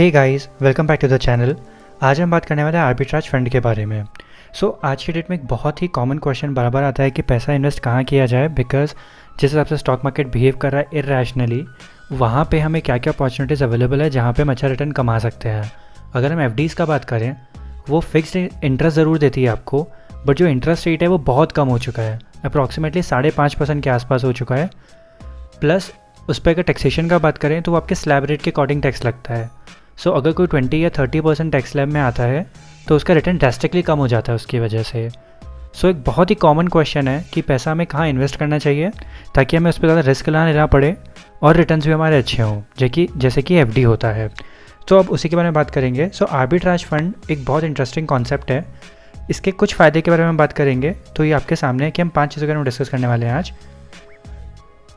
Hey guys, welcome back to the channel. आज हम बात करने वाले हैं आर्बिट्राज फंड के बारे में। सो आज की डेट में एक बहुत ही कॉमन क्वेश्चन बराबर आता है कि पैसा इन्वेस्ट कहाँ किया जाए, बिकॉज जिस हिसाब से स्टॉक मार्केट बिहेव कर रहा है इरेशनली, वहाँ पे हमें क्या क्या अपॉर्चुनिटीज़ अवेलेबल है जहाँ पे हम अच्छा रिटर्न कमा सकते हैं। अगर हम एफडीज़ का बात करें, वो फिक्स्ड इंटरेस्ट ज़रूर देती है आपको, बट जो इंटरेस्ट रेट है वो बहुत कम हो चुका है, अप्रॉक्सीमेटली 5.5% के आसपास हो चुका है। प्लस उस पर अगर टैक्सेशन का बात करें तो वो आपके स्लैब रेट के अकॉर्डिंग टैक्स लगता है। सो अगर कोई 20 या 30% टैक्स स्लैब में आता है तो उसका रिटर्न ड्रास्टिकली कम हो जाता है उसकी वजह से। सो एक बहुत ही कॉमन क्वेश्चन है कि पैसा हमें कहाँ इन्वेस्ट करना चाहिए ताकि हमें उस पर ज़्यादा रिस्क ना लेना पड़े और रिटर्न्स भी हमारे अच्छे हों, जैसे कि एफडी होता है। तो अब उसी के बारे में बात करेंगे। सो आर्बिट्राज फंड एक बहुत इंटरेस्टिंग कॉन्सेप्ट है। इसके कुछ फ़ायदे के बारे में हम बात करेंगे। तो ये आपके सामने है कि हम 5 चीज़ों के बारे में डिस्कस करने वाले हैं आज,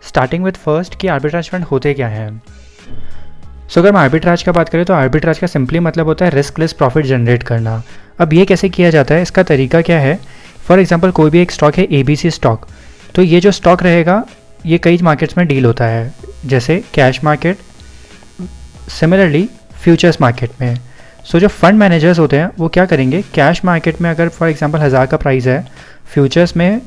स्टार्टिंग विद फर्स्ट कि आर्बिट्राज फंड होते क्या हैं। सो अगर हम आर्बिट्राज का बात करें तो आर्बिट्राज का सिंपली मतलब होता है रिस्कलेस प्रॉफिट जनरेट करना। अब ये कैसे किया जाता है, इसका तरीका क्या है। फॉर एग्जांपल कोई भी एक स्टॉक है ABC स्टॉक, तो ये जो स्टॉक रहेगा ये कई मार्केट्स में डील होता है, जैसे cash market, similarly futures market में। सो जो फंड मैनेजर्स होते हैं वो क्या करेंगे, कैश मार्केट में अगर फॉर एग्जांपल 1000 का प्राइस है, फ्यूचर्स में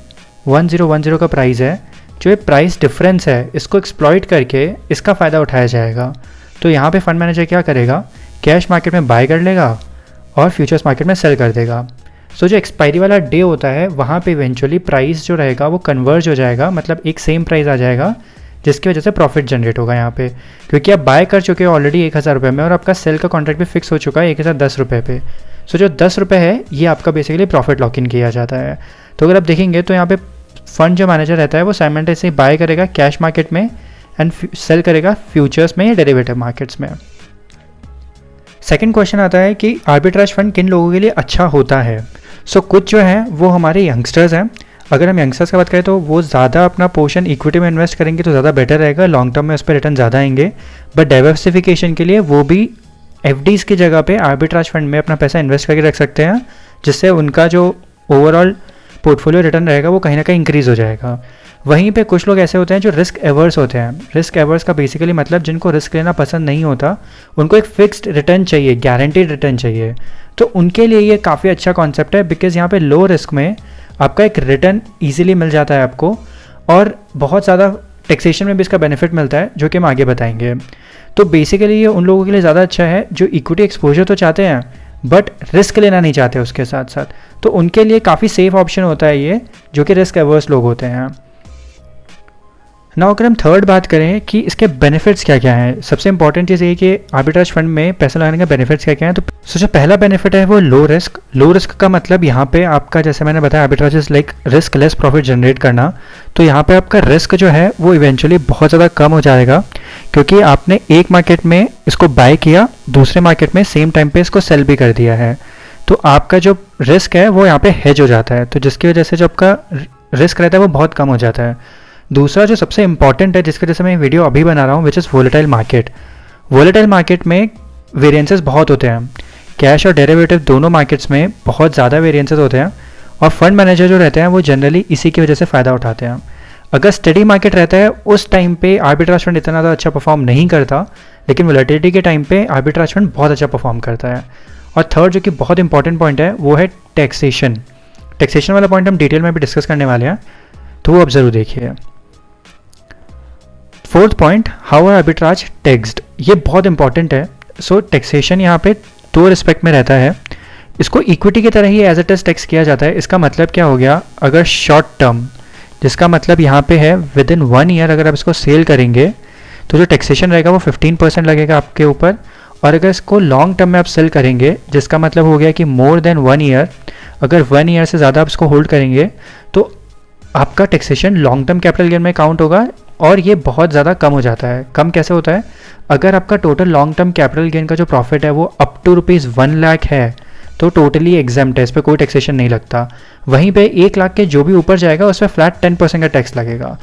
1010 का प्राइस है, जो ये प्राइस डिफरेंस है इसको एक्सप्लॉइट करके इसका फ़ायदा उठाया जाएगा। तो यहाँ पे फंड मैनेजर क्या करेगा, कैश मार्केट में बाय कर लेगा और फ्यूचर्स मार्केट में सेल कर देगा। सो जो एक्सपायरी वाला डे होता है वहाँ पे इवेंचुअली प्राइस जो रहेगा वो कन्वर्ज हो जाएगा, मतलब एक सेम प्राइस आ जाएगा, जिसकी वजह से प्रॉफिट जनरेट होगा यहाँ पे, क्योंकि आप बाय कर चुके हो ऑलरेडी 1000 रुपये में और आपका सेल का कॉन्ट्रैक्ट भी फिक्स हो चुका है 1010 रुपये पे। सो जो 10 रुपये है ये आपका बेसिकली प्रॉफिट लॉक इन किया जाता है। तो अगर आप देखेंगे तो यहाँ पे फंड जो मैनेजर रहता है वो साइमल्टेनियसली बाय करेगा कैश मार्केट में एंड सेल करेगा फ्यूचर्स में या डेरिवेटिव मार्केट्स में। सेकंड क्वेश्चन आता है कि आर्बिट्राज फंड किन लोगों के लिए अच्छा होता है। सो कुछ जो हैं वो हमारे यंगस्टर्स हैं। अगर हम यंगस्टर्स की बात करें तो वो ज़्यादा अपना पोर्शन इक्विटी में इन्वेस्ट करेंगे तो ज़्यादा बेटर रहेगा, लॉन्ग टर्म में उस पर रिटर्न ज़्यादा आएंगे। बट डाइवर्सिफिकेशन के लिए वो भी एफडीज़ की जगह पर आर्बिट्राज फंड में अपना पैसा इन्वेस्ट करके रख सकते हैं, जिससे उनका जो ओवरऑल पोर्टफोलियो रिटर्न रहेगा वो कहीं ना कहीं इंक्रीज़ हो जाएगा। वहीं पे कुछ लोग ऐसे होते हैं जो रिस्क एवर्स होते हैं। रिस्क एवर्स का बेसिकली मतलब जिनको रिस्क लेना पसंद नहीं होता, उनको एक फिक्स्ड रिटर्न चाहिए, गारंटीड रिटर्न चाहिए, तो उनके लिए ये काफ़ी अच्छा कॉन्सेप्ट है, बिकॉज यहाँ पे लो रिस्क में आपका एक रिटर्न ईजिली मिल जाता है आपको और बहुत ज़्यादा टैक्सेशन में भी इसका बेनिफिट मिलता है, जो कि हम आगे बताएंगे। तो बेसिकली ये उन लोगों के लिए ज़्यादा अच्छा है जो इक्विटी एक्सपोजर तो चाहते हैं बट रिस्क लेना नहीं चाहते उसके साथ साथ, तो उनके लिए काफ़ी सेफ ऑप्शन होता है ये, जो कि रिस्क एवर्स लोग होते हैं। नाउ अगर हम थर्ड बात करें कि इसके बेनिफिट्स क्या क्या हैं। सबसे इंपॉर्टेंट चीज़ ये कि आर्बिट्राज फंड में पैसा लगाने का बेनिफिट्स क्या क्या हैं। तो जो पहला बेनिफिट है वो लो रिस्क। लो रिस्क का मतलब यहाँ पे आपका, जैसे मैंने बताया, arbitrage is like riskless profit generate करना। तो यहाँ पे आपका रिस्क जो है वो इवेंचुअली बहुत ज़्यादा कम हो जाएगा, क्योंकि आपने एक मार्केट में इसको बाय किया, दूसरे मार्केट में सेम टाइम पे इसको सेल भी कर दिया है, तो आपका जो रिस्क है वो यहाँ पे हेज हो जाता है, तो जिसकी वजह से जो आपका रिस्क रहता है वो बहुत कम हो जाता है। दूसरा जो सबसे इंपॉर्टेंट है, जिसकी वजह से मैं वीडियो अभी बना रहा हूँ, which is volatile market. Volatile market में वेरिएंसेस बहुत होते हैं, कैश और डेरिवेटिव दोनों मार्केट्स में बहुत ज़्यादा वेरिएंसेस होते हैं, और फंड मैनेजर जो रहते हैं वो जनरली इसी की वजह से फ़ायदा उठाते हैं। अगर स्टडी मार्केट रहता है उस टाइम पे आर्बिट्राज फंड इतना ज़्यादा अच्छा परफॉर्म नहीं करता, लेकिन वोलेटिलिटी के टाइम पे आर्बिट्राज फंड बहुत अच्छा परफॉर्म करता है। और थर्ड जो कि बहुत इंपॉर्टेंट पॉइंट है वो है टैक्सेशन। टैक्सेशन वाला पॉइंट हम डिटेल में भी डिस्कस करने वाले हैं, तो वो आप ज़रूर देखिए। Fourth point, how are arbitrage taxed, ये बहुत इंपॉर्टेंट है। सो टैक्सेशन यहाँ पे 2 रिस्पेक्ट में रहता है। इसको इक्विटी की तरह ही एज इट इज टैक्स किया जाता है। इसका मतलब क्या हो गया, अगर शॉर्ट टर्म, जिसका मतलब यहाँ पे है विद इन 1 ईयर अगर आप इसको सेल करेंगे तो जो टैक्सेशन रहेगा वो 15% लगेगा आपके ऊपर, और अगर इसको लॉन्ग टर्म में आप सेल करेंगे, जिसका मतलब हो गया कि मोर देन 1 ईयर, अगर 1 ईयर से ज़्यादा आप इसको होल्ड करेंगे तो आपका taxation long term capital gain में काउंट होगा, और ये बहुत ज़्यादा कम हो जाता है। कम कैसे होता है, अगर आपका total long term capital gain का जो प्रॉफिट है वो अप टू ₹1 लाख है तो टोटली एग्जम्प्ट है, इस पर कोई टैक्सेशन नहीं लगता। वहीं पे 1 लाख के जो भी ऊपर जाएगा उस पर फ्लैट 10% का टैक्स लगेगा।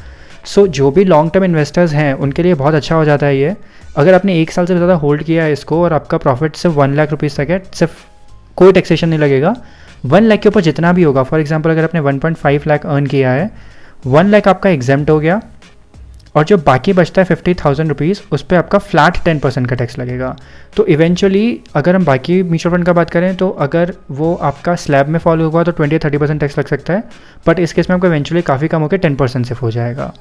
सो जो भी लॉन्ग टर्म इन्वेस्टर्स हैं उनके लिए बहुत अच्छा हो जाता है ये। अगर आपने 1 साल से ज़्यादा होल्ड किया है इसको और आपका प्रॉफिट सिर्फ ₹1 लाख तक है, सिर्फ कोई टैक्सेशन नहीं लगेगा। 1 लाख के ऊपर जितना भी होगा, फॉर एग्जाम्पल अगर आपने 1.5 लाख अर्न किया है, 1 लाख आपका एग्जम्प्ट हो गया, और जो बाकी बचता है 50,000 रुपीज़, उस पर आपका फ्लैट 10% का टैक्स लगेगा। तो इवेंचुअली अगर हम बाकी म्यूचुअल फंड का बात करें तो अगर वो आपका स्लैब में फॉलो हुआ तो 20-30% टैक्स लग सकता है, बट इस केस में आपको इवेंचुअली काफ़ी कम होकर 10% सेफ हो जाएगा।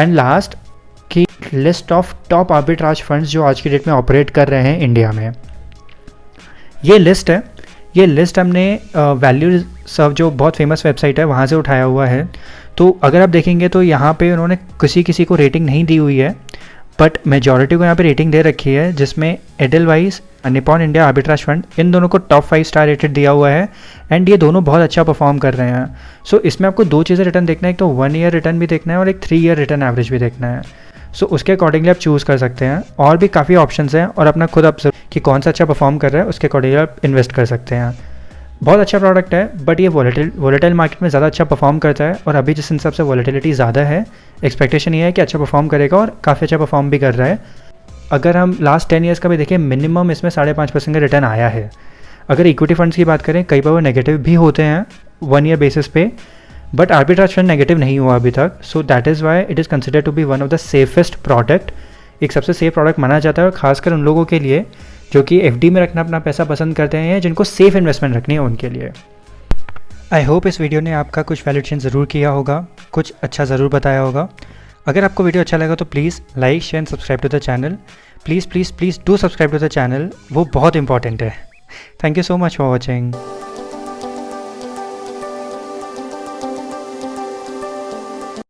एंड लास्ट की list of top arbitrage funds जो आज की डेट में ऑपरेट कर रहे हैं इंडिया में, ये लिस्ट है। ये लिस्ट हमने वैल्यू सर्व जो बहुत फेमस वेबसाइट है वहाँ से उठाया हुआ है। तो अगर आप देखेंगे तो यहाँ पे उन्होंने किसी को रेटिंग नहीं दी हुई है, बट मेजॉरिटी को यहाँ पे रेटिंग दे रखी है, जिसमें Edelweiss, Nippon India arbitrage fund, इन दोनों को टॉप 5 स्टार रेटेड दिया हुआ है। एंड ये दोनों बहुत अच्छा परफॉर्म कर रहे हैं। सो इसमें आपको दो चीज़ें रिटर्न देखना है, एक तो 1 ईयर रिटर्न भी देखना है और एक 3 ईयर रिटर्न एवरेज भी देखना है। सो उसके अकॉर्डिंगली आप चूज़ कर सकते हैं। और भी काफ़ी ऑप्शंस हैं और अपना खुद ऑब्जर्व कि कौन सा अच्छा परफॉर्म कर रहा है, उसके अकॉर्डिंगली आप इन्वेस्ट कर सकते हैं। बहुत अच्छा प्रोडक्ट है, बट ये वॉलेटाइल मार्केट में ज़्यादा अच्छा परफॉर्म करता है और अभी जिस हिसाब से वॉलेटिलिटी ज़्यादा है, एक्सपेक्टेशन ये है कि अच्छा परफॉर्म करेगा और काफ़ी अच्छा परफॉर्म भी कर रहा है। अगर हम लास्ट 10 ईयर्स का भी देखें, मिनिमम इसमें 5.5% का रिटर्न आया है। अगर इक्विटी फंड्स की बात करें, कई बार वो नेगेटिव भी होते हैं 1 ईयर बेसिस पे, बट आर्बिट्राज फंड नेगेटिव नहीं हुआ अभी तक। So that is why it is considered to be one of the safest product, एक सबसे सेफ प्रोडक्ट माना जाता है, और खासकर उन लोगों के लिए जो कि एफडी में रखना अपना पैसा पसंद करते हैं या जिनको सेफ इन्वेस्टमेंट रखनी है उनके लिए। आई होप इस वीडियो ने आपका कुछ वैल्यूएशन ज़रूर किया होगा, कुछ अच्छा ज़रूर बताया होगा। अगर आपको वीडियो अच्छा लगा तो please like, share and subscribe to the channel. Please do subscribe to the channel, वो बहुत इंपॉर्टेंट है। Thank you so much for watching.